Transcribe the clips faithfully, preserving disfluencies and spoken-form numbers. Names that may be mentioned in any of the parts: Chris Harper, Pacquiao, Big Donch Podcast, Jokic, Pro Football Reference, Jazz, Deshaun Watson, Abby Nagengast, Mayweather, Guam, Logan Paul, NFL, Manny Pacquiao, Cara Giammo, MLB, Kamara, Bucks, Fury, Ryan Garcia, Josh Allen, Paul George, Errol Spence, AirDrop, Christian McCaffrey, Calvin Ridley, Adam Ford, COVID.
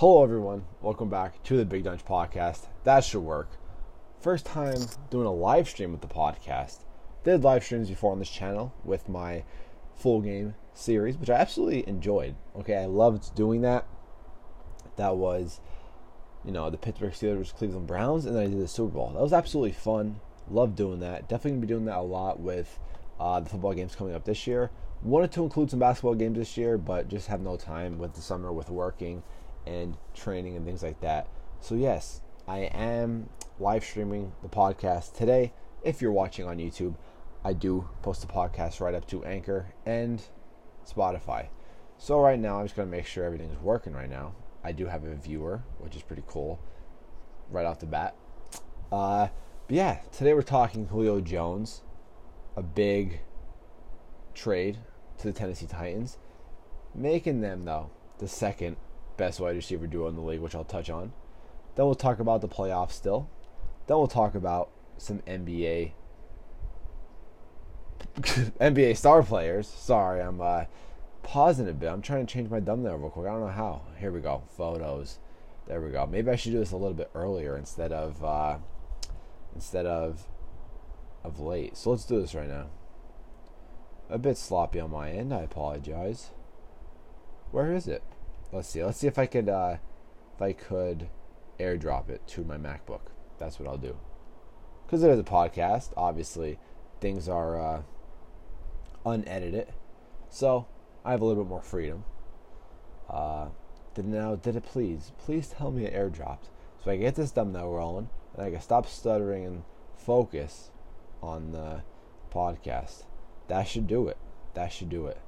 Hello everyone, welcome back to the Big Donch Podcast. That should work. First time doing a live stream with the podcast. Did live streams before on this channel with my full game series, which I absolutely enjoyed. Okay, I loved doing that. That was, you know, the Pittsburgh Steelers, Cleveland Browns, and then I did the Super Bowl. That was absolutely fun. Loved doing that. Definitely going to be doing that a lot with uh, the football games coming up this year. Wanted to include some basketball games this year, but just have no time with the summer, with working and training and things like that. So yes, I am live streaming the podcast today. If you're watching on YouTube, I do post the podcast right up to Anchor and Spotify. So right now, I'm just going to make sure everything is working right now. I do have a viewer, which is pretty cool right off the bat. Uh, but yeah, today we're talking Julio Jones, a big trade to the Tennessee Titans, making them, though, the second best wide receiver duo in the league, which I'll touch on. Then we'll talk about the playoffs still. Then we'll talk about some N B A N B A star players. Sorry, I'm uh, pausing a bit. I'm trying to change my thumbnail real quick. I don't know how. Here we go. Photos. There we go. Maybe I should do this a little bit earlier instead of uh, instead of of late. So let's do this right now. A bit sloppy on my end. I apologize. Where is it? Let's see. Let's see if I could, uh, if I could, airdrop it to my MacBook. That's what I'll do. Because it is a podcast, obviously, things are uh, unedited, so I have a little bit more freedom. Uh, did now? Did it please? Please tell me it airdropped, so I can get this thumbnail rolling, and I can stop stuttering and focus on the podcast. That should do it. That should do it.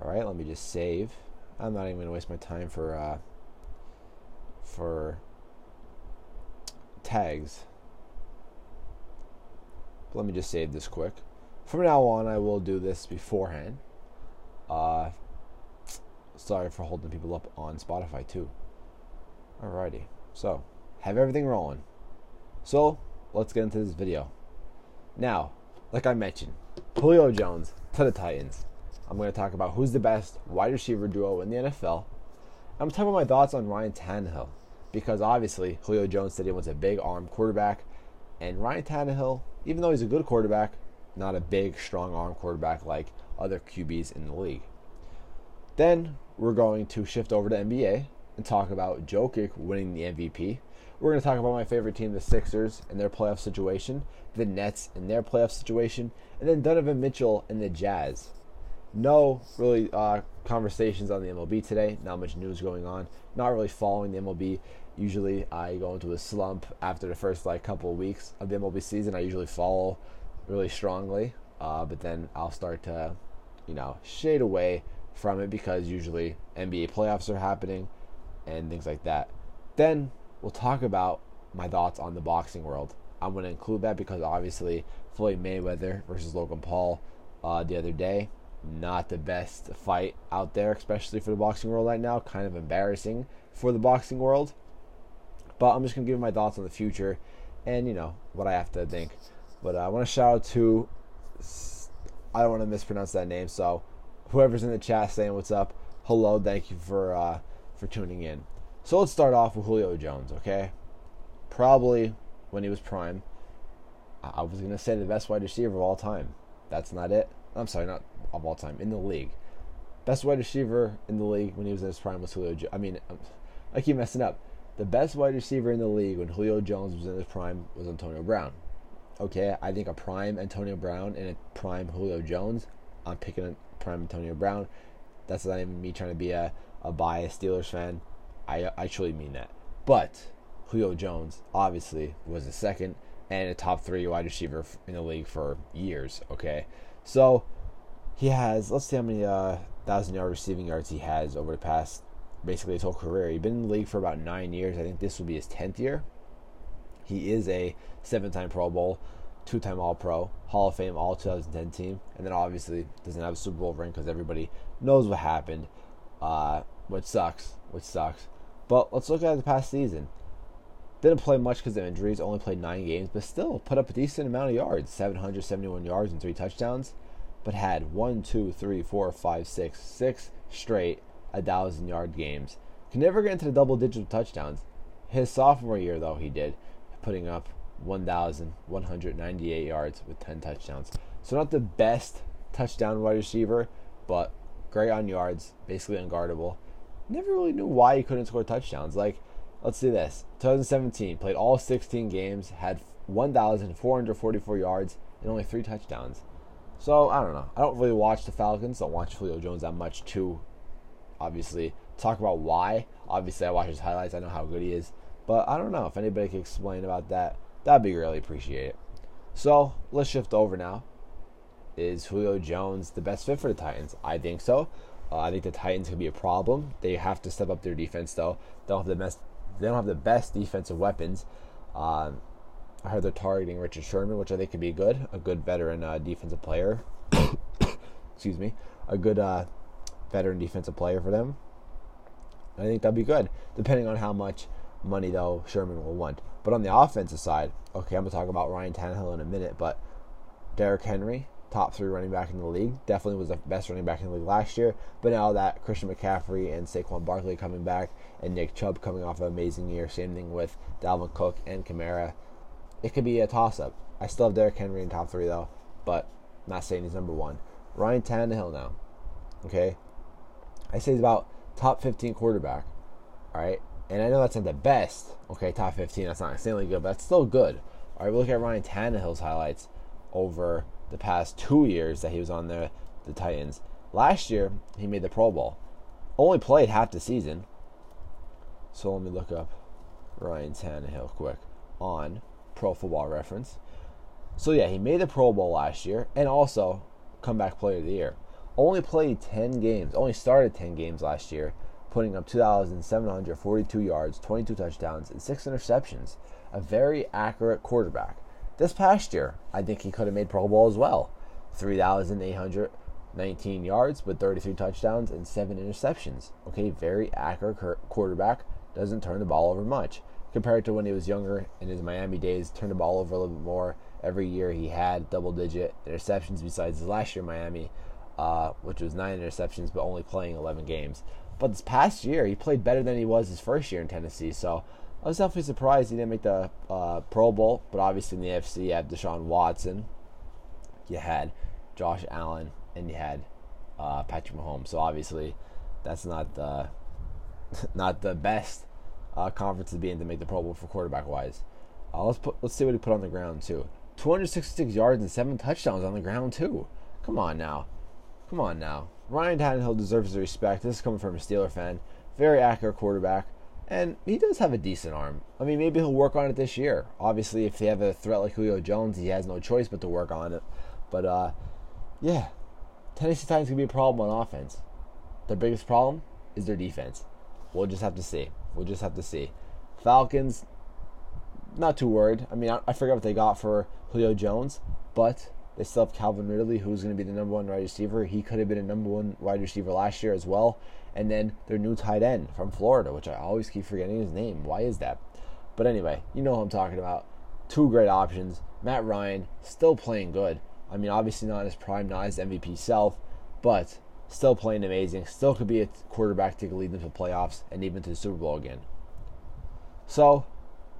All right. Let me just save. I'm not even going to waste my time for uh, for tags. But let me just save this quick. From now on, I will do this beforehand. Uh, sorry for holding people up on Spotify too. Alrighty, so have everything rolling. So let's get into this video. Now, like I mentioned, Julio Jones to the Titans. I'm going to talk about who's the best wide receiver duo in the N F L. I'm talking about my thoughts on Ryan Tannehill because obviously Julio Jones said he wants a big arm quarterback, and Ryan Tannehill, even though he's a good quarterback, not a big, strong arm quarterback like other Q Bs in the league. Then we're going to shift over to N B A and talk about Jokic winning the M V P. We're going to talk about my favorite team, the Sixers, and their playoff situation, the Nets and their playoff situation, and then Donovan Mitchell and the Jazz. No really uh, conversations on the M L B today. Not much news going on. Not really following the M L B. Usually I go into a slump after the first like couple of weeks of the M L B season. I usually follow really strongly. Uh, but then I'll start to, you know, shade away from it because usually N B A playoffs are happening and things like that. Then we'll talk about my thoughts on the boxing world. I'm going to include that because obviously Floyd Mayweather versus Logan Paul uh, the other day. Not the best fight out there, especially for the boxing world right now. Kind of embarrassing for the boxing world. But I'm just going to give my thoughts on the future and, you know, what I have to think. But I want to shout out to, I don't want to mispronounce that name, so whoever's in the chat saying what's up, hello, thank you for, uh, for tuning in. So let's start off with Julio Jones, okay? Probably when he was prime, I was going to say the best wide receiver of all time. That's not it. I'm sorry, not of all time, in the league. Best wide receiver in the league when he was in his prime was Julio Jones. I mean, I keep messing up. The best wide receiver in the league when Julio Jones was in his prime was Antonio Brown. Okay, I think a prime Antonio Brown and a prime Julio Jones, I'm picking a prime Antonio Brown. That's not even me trying to be a, a biased Steelers fan. I, I truly mean that. But Julio Jones, obviously, was the second and a top three wide receiver in the league for years, okay? So he has, let's see how many uh, thousand yard receiving yards he has over the past, basically his whole career. He's been in the league for about nine years. I think this will be his tenth year. He is a seven-time Pro Bowl, two-time All-Pro, Hall of Fame, all twenty ten team, and then obviously doesn't have a Super Bowl ring because everybody knows what happened, uh, which sucks, which sucks. But let's look at the past season. Didn't play much because of injuries, only played nine games, but still put up a decent amount of yards, seven hundred seventy-one yards and three touchdowns, but had one, two, three, four, five, six, six straight one thousand-yard games. Could never get into the double digit touchdowns. His sophomore year, though, he did, putting up one thousand one hundred ninety-eight yards with ten touchdowns. So not the best touchdown wide receiver, but great on yards, basically unguardable. Never really knew why he couldn't score touchdowns. Like, let's see this. twenty seventeen, played all sixteen games, had one thousand four hundred forty-four yards, and only three touchdowns. So, I don't know. I don't really watch the Falcons. Don't watch Julio Jones that much to, obviously, talk about why. Obviously, I watch his highlights. I know how good he is. But I don't know. If anybody could explain about that, that'd be really appreciated. So, let's shift over now. Is Julio Jones the best fit for the Titans? I think so. Uh, I think the Titans could be a problem. They have to step up their defense, though. They don't have the best, they don't have the best defensive weapons. Um, I heard they're targeting Richard Sherman, which I think could be good. A good veteran uh, defensive player. Excuse me. A good uh, veteran defensive player for them. I think that'd be good, depending on how much money, though, Sherman will want. But on the offensive side, okay, I'm going to talk about Ryan Tannehill in a minute, but Derrick Henry, top three running back in the league, definitely was the best running back in the league last year. But now that Christian McCaffrey and Saquon Barkley coming back and Nick Chubb coming off an amazing year, same thing with Dalvin Cook and Kamara, it could be a toss-up. I still have Derrick Henry in top three, though, but not saying he's number one. Ryan Tannehill now, okay? I say he's about top fifteen quarterback, all right? And I know that's not the best. Okay, top fifteen, that's not insanely good, but that's still good. All right, we look at Ryan Tannehill's highlights over the past two years that he was on the, the Titans. Last year, he made the Pro Bowl. Only played half the season. So let me look up Ryan Tannehill quick on Pro Football Reference. So, yeah, he made the Pro Bowl last year and also comeback player of the year. Only played ten games, only started ten games last year, putting up two thousand seven hundred forty-two yards, twenty-two touchdowns, and six interceptions. A very accurate quarterback. This past year, I think he could have made Pro Bowl as well. three thousand eight hundred nineteen yards with thirty-three touchdowns and seven interceptions. Okay, very accurate quarterback. Doesn't turn the ball over much. Compared to when he was younger in his Miami days, turned the ball over a little bit more. Every year he had double-digit interceptions besides his last year in Miami, uh, which was nine interceptions but only playing eleven games. But this past year, he played better than he was his first year in Tennessee, so I was definitely surprised he didn't make the uh, Pro Bowl. But obviously in the A F C, you had Deshaun Watson, you had Josh Allen, and you had uh, Patrick Mahomes. So obviously that's not the, not the best uh, conference to be in to make the Pro Bowl for quarterback-wise. Uh, let's put, let's see what he put on the ground, too. two hundred sixty-six yards and seven touchdowns on the ground, too. Come on now. Come on now. Ryan Tannehill deserves the respect. This is coming from a Steeler fan. Very accurate quarterback. And he does have a decent arm. I mean, maybe he'll work on it this year. Obviously, if they have a threat like Julio Jones, he has no choice but to work on it. But, uh, yeah. Tennessee Titans can be a problem on offense. Their biggest problem is their defense. We'll just have to see. We'll just have to see. Falcons, not too worried. I mean, I, I forgot what they got for Julio Jones, but they still have Calvin Ridley, who's going to be the number one wide receiver. He could have been a number one wide receiver last year as well. And then their new tight end from Florida, which I always keep forgetting his name. Why is that? But anyway, you know who I'm talking about. Two great options. Matt Ryan, still playing good. I mean, obviously not his prime, not his M V P self, but still playing amazing. Still could be a quarterback to lead them to playoffs and even to the Super Bowl again. So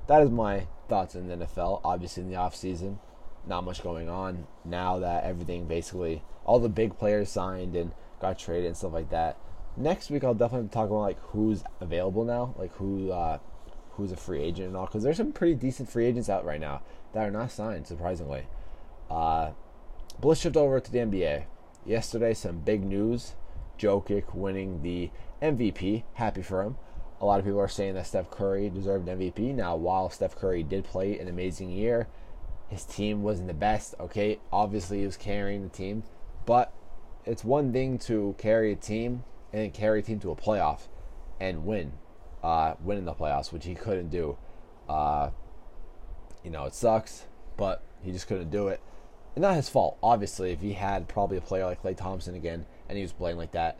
that is my thoughts in the N F L, obviously in the offseason. Not much going on now that everything basically, all the big players signed and got traded and stuff like that. Next week, I'll definitely talk about like who's available now, like who uh, who's a free agent and all, because there's some pretty decent free agents out right now that are not signed, surprisingly. Uh, but let's shift over to the N B A. Yesterday, some big news. Jokic winning the M V P. Happy for him. A lot of people are saying that Steph Curry deserved M V P. Now, while Steph Curry did play an amazing year, his team wasn't the best, okay? Obviously, he was carrying the team. But it's one thing to carry a team and carry a team to a playoff and win. Uh, win in the playoffs, which he couldn't do. Uh, you know, it sucks, but he just couldn't do it. And not his fault, obviously. If he had probably a player like Klay Thompson again and he was playing like that,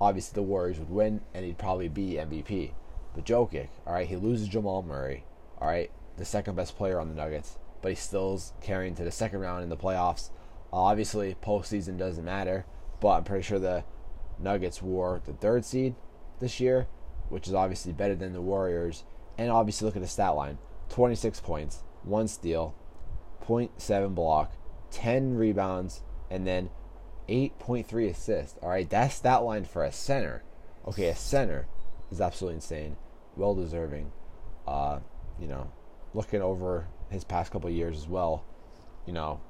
obviously the Warriors would win and he'd probably be M V P. But Jokic, all right, he loses Jamal Murray, all right, the second best player on the Nuggets. But he still's carrying to the second round in the playoffs. Uh, obviously, postseason doesn't matter, but I'm pretty sure the Nuggets were the third seed this year, which is obviously better than the Warriors. And obviously look at the stat line. twenty-six points, one steal, zero point seven block, ten rebounds, and then eight point three assists. All right, that stat line for a center. Okay, a center is absolutely insane. Well deserving. Uh, you know, looking over his past couple of years as well, you know,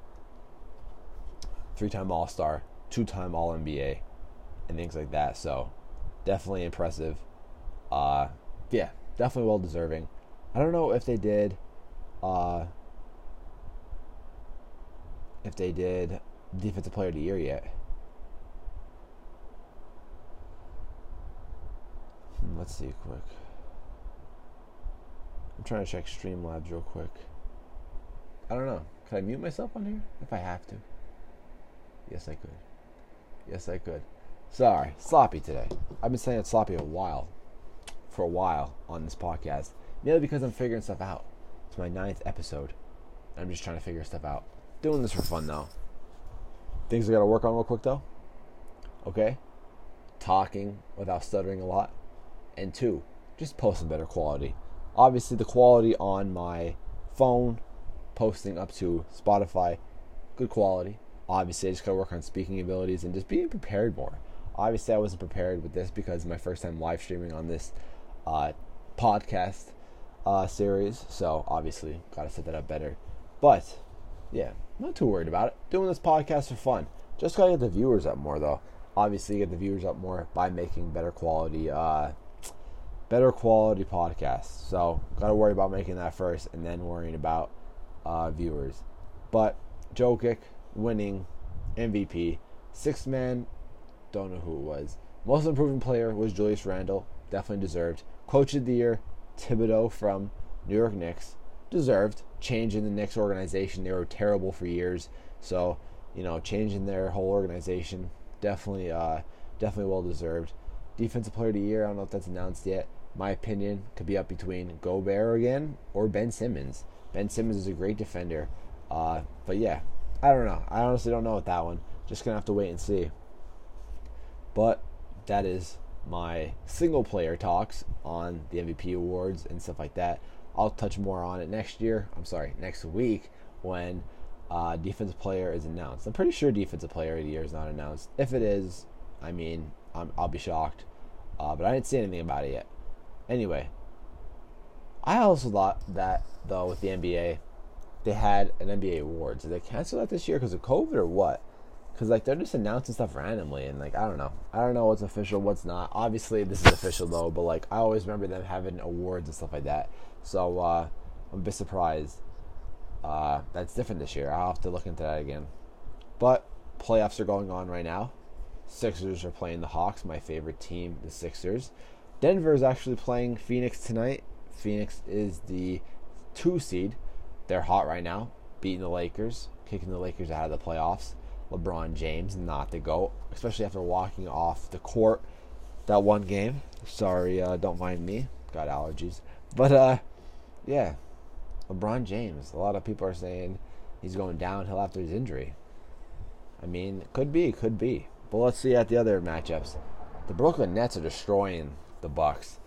three-time All-Star, two-time All N B A, and things like that. So definitely impressive. Uh, yeah, definitely well deserving. I don't know if they did, uh, if they did Defensive Player of the Year yet. Hmm, let's see quick. I'm trying to check Streamlabs real quick. I don't know. Could I mute myself on here? If I have to. Yes, I could. Yes, I could. Sorry. Sloppy today. I've been saying it's sloppy a while. For a while on this podcast. Mainly because I'm figuring stuff out. It's my ninth episode. I'm just trying to figure stuff out. Doing this for fun, though. Things I got to work on real quick, though. Okay? Talking without stuttering a lot. And two, just posting better quality. Obviously, the quality on my phone, posting up to Spotify, good quality. Obviously, I just got to work on speaking abilities and just being prepared more. Obviously, I wasn't prepared with this because my first time live streaming on this uh, podcast uh, series. So, obviously, got to set that up better. But, yeah, not too worried about it. Doing this podcast for fun. Just got to get the viewers up more, though. Obviously, get the viewers up more by making better quality uh better quality podcasts. So, got to worry about making that first and then worrying about uh, viewers. But, Jokic winning M V P. Sixth man, don't know who it was. Most improved player was Julius Randle. Definitely deserved. Coach of the year, Thibodeau from New York Knicks. Deserved. Change in the Knicks organization. They were terrible for years. So, you know, change in their whole organization. Definitely, uh, definitely well deserved. Defensive player of the year, I don't know if that's announced yet. My opinion could be up between Gobert again or Ben Simmons. Ben Simmons is a great defender. Uh, but yeah, I don't know. I honestly don't know with that one. Just going to have to wait and see. But that is my single player talks on the M V P awards and stuff like that. I'll touch more on it next year. I'm sorry, next week when uh, defensive player is announced. I'm pretty sure defensive player of the year is not announced. If it is, I mean, I'm, I'll be shocked. Uh, but I didn't see anything about it yet. Anyway, I also thought that, though, with the N B A, they had an N B A award. Did they cancel that this year because of COVID or what? Because, like, they're just announcing stuff randomly. And, like, I don't know. I don't know what's official, what's not. Obviously, this is official, though. But, like, I always remember them having awards and stuff like that. So, uh, I'm a bit surprised. Uh, that's different this year. I'll have to look into that again. But playoffs are going on right now. Sixers are playing the Hawks, my favorite team, the Sixers. Denver is actually playing Phoenix tonight. Phoenix is the two seed. They're hot right now, beating the Lakers, kicking the Lakers out of the playoffs. LeBron James, not the GOAT, especially after walking off the court that one game. Sorry, uh, don't mind me. Got allergies. But, uh, yeah, LeBron James. A lot of people are saying he's going downhill after his injury. I mean, could be, could be. But let's see at the other matchups. The Brooklyn Nets are destroying the Bucks.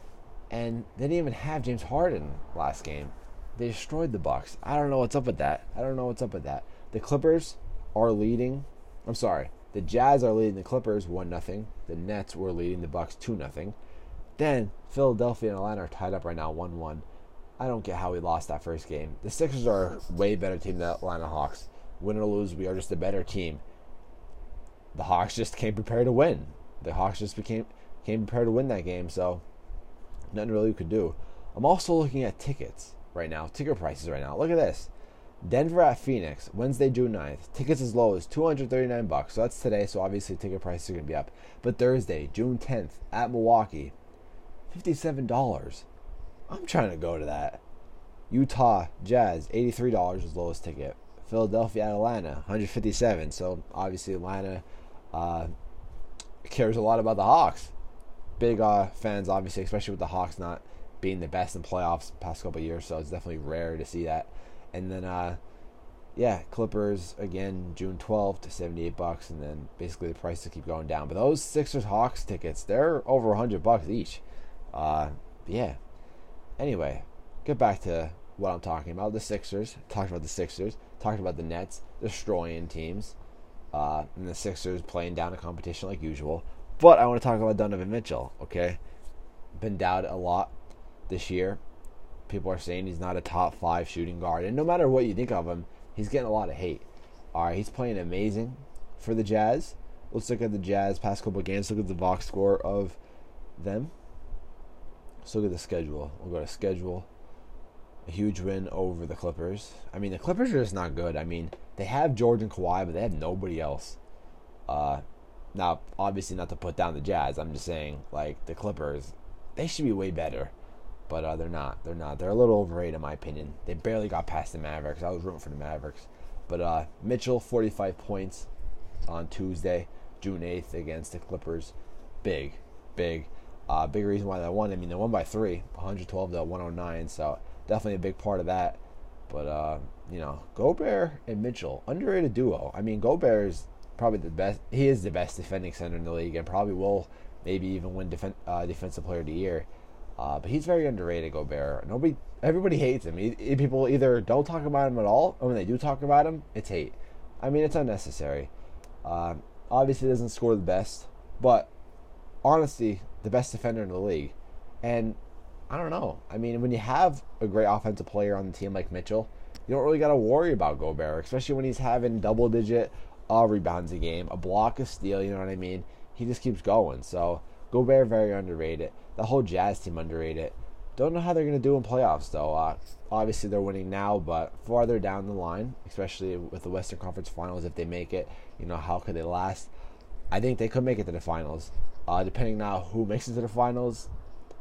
And they didn't even have James Harden last game. They destroyed the Bucks. I don't know what's up with that. I don't know what's up with that. The Clippers are leading. I'm sorry. The Jazz are leading the Clippers one nothing. The Nets were leading the Bucks two nothing. Then Philadelphia and Atlanta are tied up right now one one. I don't get how we lost that first game. The Sixers are a way better team than the Atlanta Hawks. Win or lose, we are just a better team. The Hawks just came prepared to win. The Hawks just became came prepared to win that game, so nothing really we could do. I'm also looking at tickets right now, ticket prices right now. Look at this. Denver at Phoenix, Wednesday, June ninth. Tickets as low as two hundred thirty-nine bucks. So that's today, so obviously ticket prices are going to be up. But Thursday, June tenth at Milwaukee, fifty-seven dollars. I'm trying to go to that. Utah Jazz, eighty-three dollars as lowest ticket. Philadelphia at Atlanta, one hundred fifty-seven dollars. So obviously Atlanta uh, cares a lot about the Hawks. Big uh, fans, obviously, especially with the Hawks not being the best in playoffs past couple of years. So it's definitely rare to see that. And then, uh, yeah, Clippers, again, June twelfth to seventy-eight bucks, and then basically the prices keep going down. But those Sixers-Hawks tickets, they're over one hundred bucks each. Uh, yeah. Anyway, get back to what I'm talking about. The Sixers. Talked about the Sixers. Talked about the Nets destroying teams. Uh, and the Sixers playing down a competition like usual. But I want to talk about Donovan Mitchell, okay? Been doubted a lot this year. People are saying he's not a top five shooting guard. And no matter what you think of him, he's getting a lot of hate. All right, he's playing amazing for the Jazz. Let's look at the Jazz past couple of games. Look at the box score of them. Let's look at the schedule. We'll go to schedule. A huge win over the Clippers. I mean, the Clippers are just not good. I mean, they have George and Kawhi, but they have nobody else. Uh, now, obviously not to put down the Jazz. I'm just saying, like, the Clippers, they should be way better. But uh, they're not. They're not. They're a little overrated, in my opinion. They barely got past the Mavericks. I was rooting for the Mavericks. But uh, Mitchell, forty-five points on Tuesday, June eighth, against the Clippers. Big, big. Uh, big reason why they won. I mean, they won by three, one twelve to one oh nine. So definitely a big part of that. But, uh, you know, Gobert and Mitchell, underrated duo. I mean, Gobert is probably the best. He is the best defending center in the league and probably will maybe even win defen- uh, Defensive Player of the Year. Uh, but he's very underrated, Gobert. Nobody, everybody hates him. He, he, people either don't talk about him at all, or when they do talk about him, it's hate. I mean, it's unnecessary. Uh, obviously, doesn't score the best, but honestly, the best defender in the league. And I don't know. I mean, when you have a great offensive player on the team like Mitchell, you don't really got to worry about Gobert, especially when he's having double-digit uh, rebounds a game, a block, a steal, you know what I mean? He just keeps going. So Gobert, very underrated. The whole Jazz team underrated. Don't know how they're going to do in playoffs, though. Uh, obviously, they're winning now, but farther down the line, especially with the Western Conference Finals, if they make it, you know, how could they last? I think they could make it to the Finals. Uh, depending now who makes it to the Finals,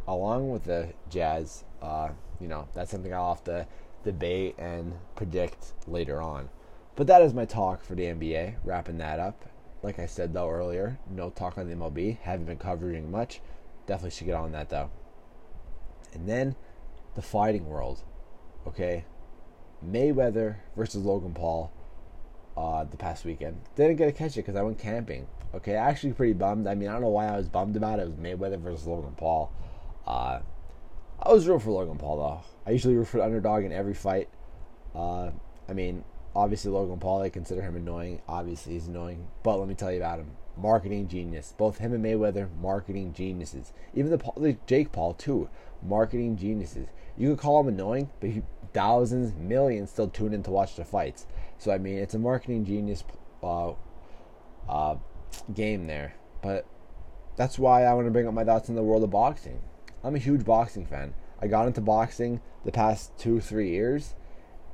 along with the Jazz, uh, you know, that's something I'll have to debate and predict later on. But that is my talk for the N B A, wrapping that up. Like I said, though, earlier, no talk on the M L B. Haven't been covering much. Definitely should get on that, though. And then the fighting world, okay? Mayweather versus Logan Paul uh, the past weekend. Didn't get to catch it because I went camping, okay? Actually pretty bummed. I mean, I don't know why I was bummed about it. It was Mayweather versus Logan Paul. Uh, I was rooting for Logan Paul, though. I usually root for the underdog in every fight. Uh, I mean, obviously Logan Paul, I consider him annoying. Obviously he's annoying. But let me tell you about him. Marketing genius. Both him and Mayweather, marketing geniuses. Even the, the Jake Paul, too. Marketing geniuses. You could call him annoying, but he, thousands, millions still tune in to watch the fights. So, I mean, it's a marketing genius uh, uh, game there. But that's why I want to bring up my thoughts in the world of boxing. I'm a huge boxing fan. I got into boxing the past two, three years.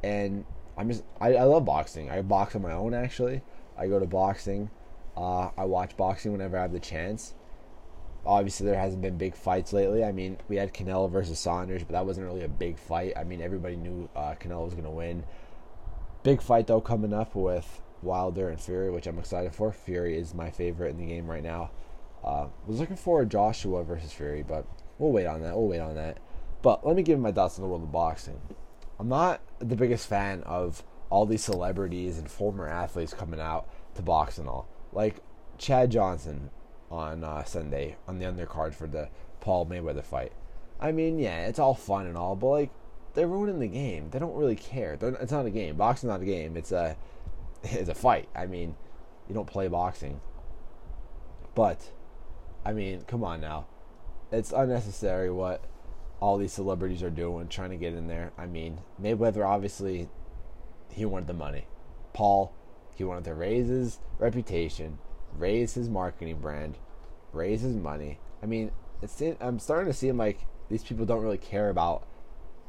And I'm just, I, I love boxing. I box on my own, actually. I go to boxing. Uh, I watch boxing whenever I have the chance. Obviously, there hasn't been big fights lately. I mean, we had Canelo versus Saunders, but that wasn't really a big fight. I mean, everybody knew uh, Canelo was going to win. Big fight, though, coming up with Wilder and Fury, which I'm excited for. Fury is my favorite in the game right now. Uh, was looking for Joshua versus Fury, but we'll wait on that. We'll wait on that. But let me give my thoughts on the world of boxing. I'm not the biggest fan of all these celebrities and former athletes coming out to box and all. Like Chad Johnson on uh, Sunday on the undercard for the Paul Mayweather fight. I mean, yeah, it's all fun and all, but like they're ruining the game. They don't really care. They're, it's not a game. Boxing's not a game. It's a it's a fight. I mean, you don't play boxing. But I mean, come on now. It's unnecessary what all these celebrities are doing, trying to get in there. I mean, Mayweather obviously he wanted the money. Paul. He wanted to raise his reputation, raise his marketing brand, raise his money. I mean, it's, I'm starting to seem like these people don't really care about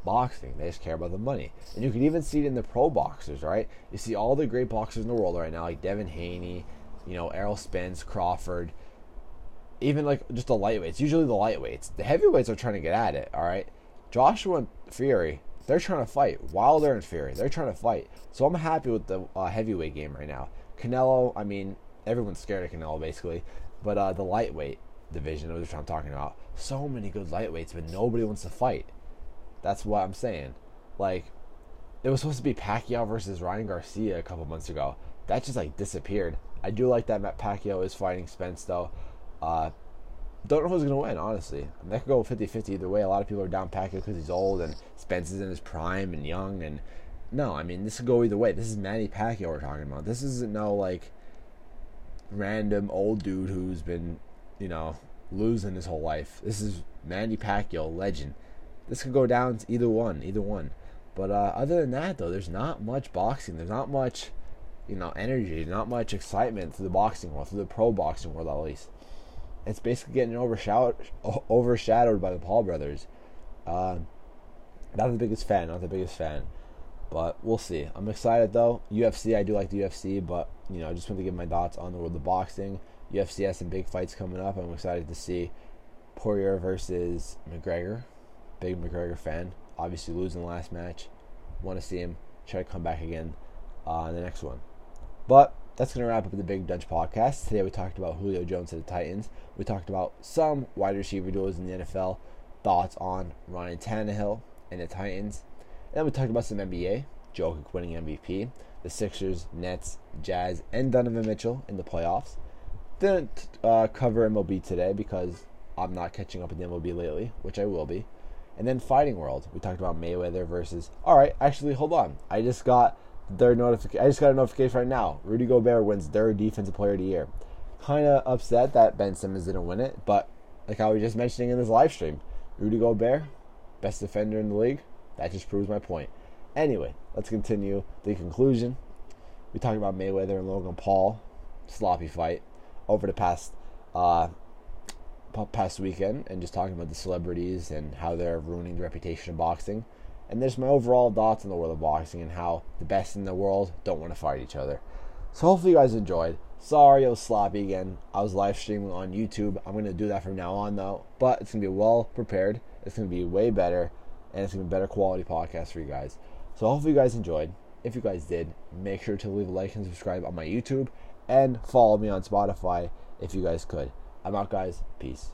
boxing. They just care about the money. And you can even see it in the pro boxers, right? You see all the great boxers in the world right now, like Devin Haney, you know, Errol Spence, Crawford, even like just the lightweights. Usually the lightweights. The heavyweights are trying to get at it, all right? Joshua and Fury, they're trying to fight. Wilder and Fury, they're trying to fight. So I'm happy with the uh, heavyweight game right now. Canelo, I mean, everyone's scared of Canelo basically. But uh, the lightweight division, which I'm talking about, so many good lightweights, but nobody wants to fight. That's what I'm saying. Like, it was supposed to be Pacquiao versus Ryan Garcia a couple months ago. That just, like, disappeared. I do like that Matt Pacquiao is fighting Spence, though. Uh, Don't know who's going to win, honestly. I mean, that could go fifty-fifty either way. A lot of people are down Pacquiao because he's old, and Spence is in his prime and young. And no, I mean, this could go either way. This is Manny Pacquiao we're talking about. This isn't no, like, random old dude who's been, you know, losing his whole life. This is Manny Pacquiao, legend. This could go down to either one, either one. But uh, other than that, though, there's not much boxing. There's not much, you know, energy. Not much excitement through the boxing world, through the pro boxing world at least. It's basically getting overshadowed, overshadowed by the Paul brothers. Uh, not the biggest fan, not the biggest fan. But we'll see. I'm excited, though. U F C, I do like the U F C, but, you know, I just want to give my thoughts on the world of boxing. U F C has some big fights coming up. I'm excited to see Poirier versus McGregor. Big McGregor fan. Obviously losing the last match. Want to see him try to come back again on uh, the next one. But that's going to wrap up the Big Donch Podcast. Today we talked about Julio Jones to the Titans. We talked about some wide receiver duels in the N F L. Thoughts on Ryan Tannehill and the Titans. And then we talked about some N B A. Jokic winning M V P. The Sixers, Nets, Jazz, and Donovan Mitchell in the playoffs. Didn't uh, cover M L B today because I'm not catching up with the M L B lately, which I will be. And then Fighting World. We talked about Mayweather versus... Alright, actually, hold on. I just got... Third notification. I just got a notification right now. Rudy Gobert wins third defensive player of the year. Kind of upset that Ben Simmons didn't win it, but like I was just mentioning in this live stream, Rudy Gobert, best defender in the league. That just proves my point. Anyway, let's continue the conclusion. We talked about Mayweather and Logan Paul, sloppy fight over the past uh, past weekend, and just talking about the celebrities and how they're ruining the reputation of boxing. And there's my overall thoughts on the world of boxing and how the best in the world don't want to fight each other. So hopefully you guys enjoyed. Sorry I was sloppy again. I was live streaming on YouTube. I'm going to do that from now on though. But it's going to be well prepared. It's going to be way better. And it's going to be a better quality podcast for you guys. So hopefully you guys enjoyed. If you guys did, make sure to leave a like and subscribe on my YouTube. And follow me on Spotify if you guys could. I'm out, guys. Peace.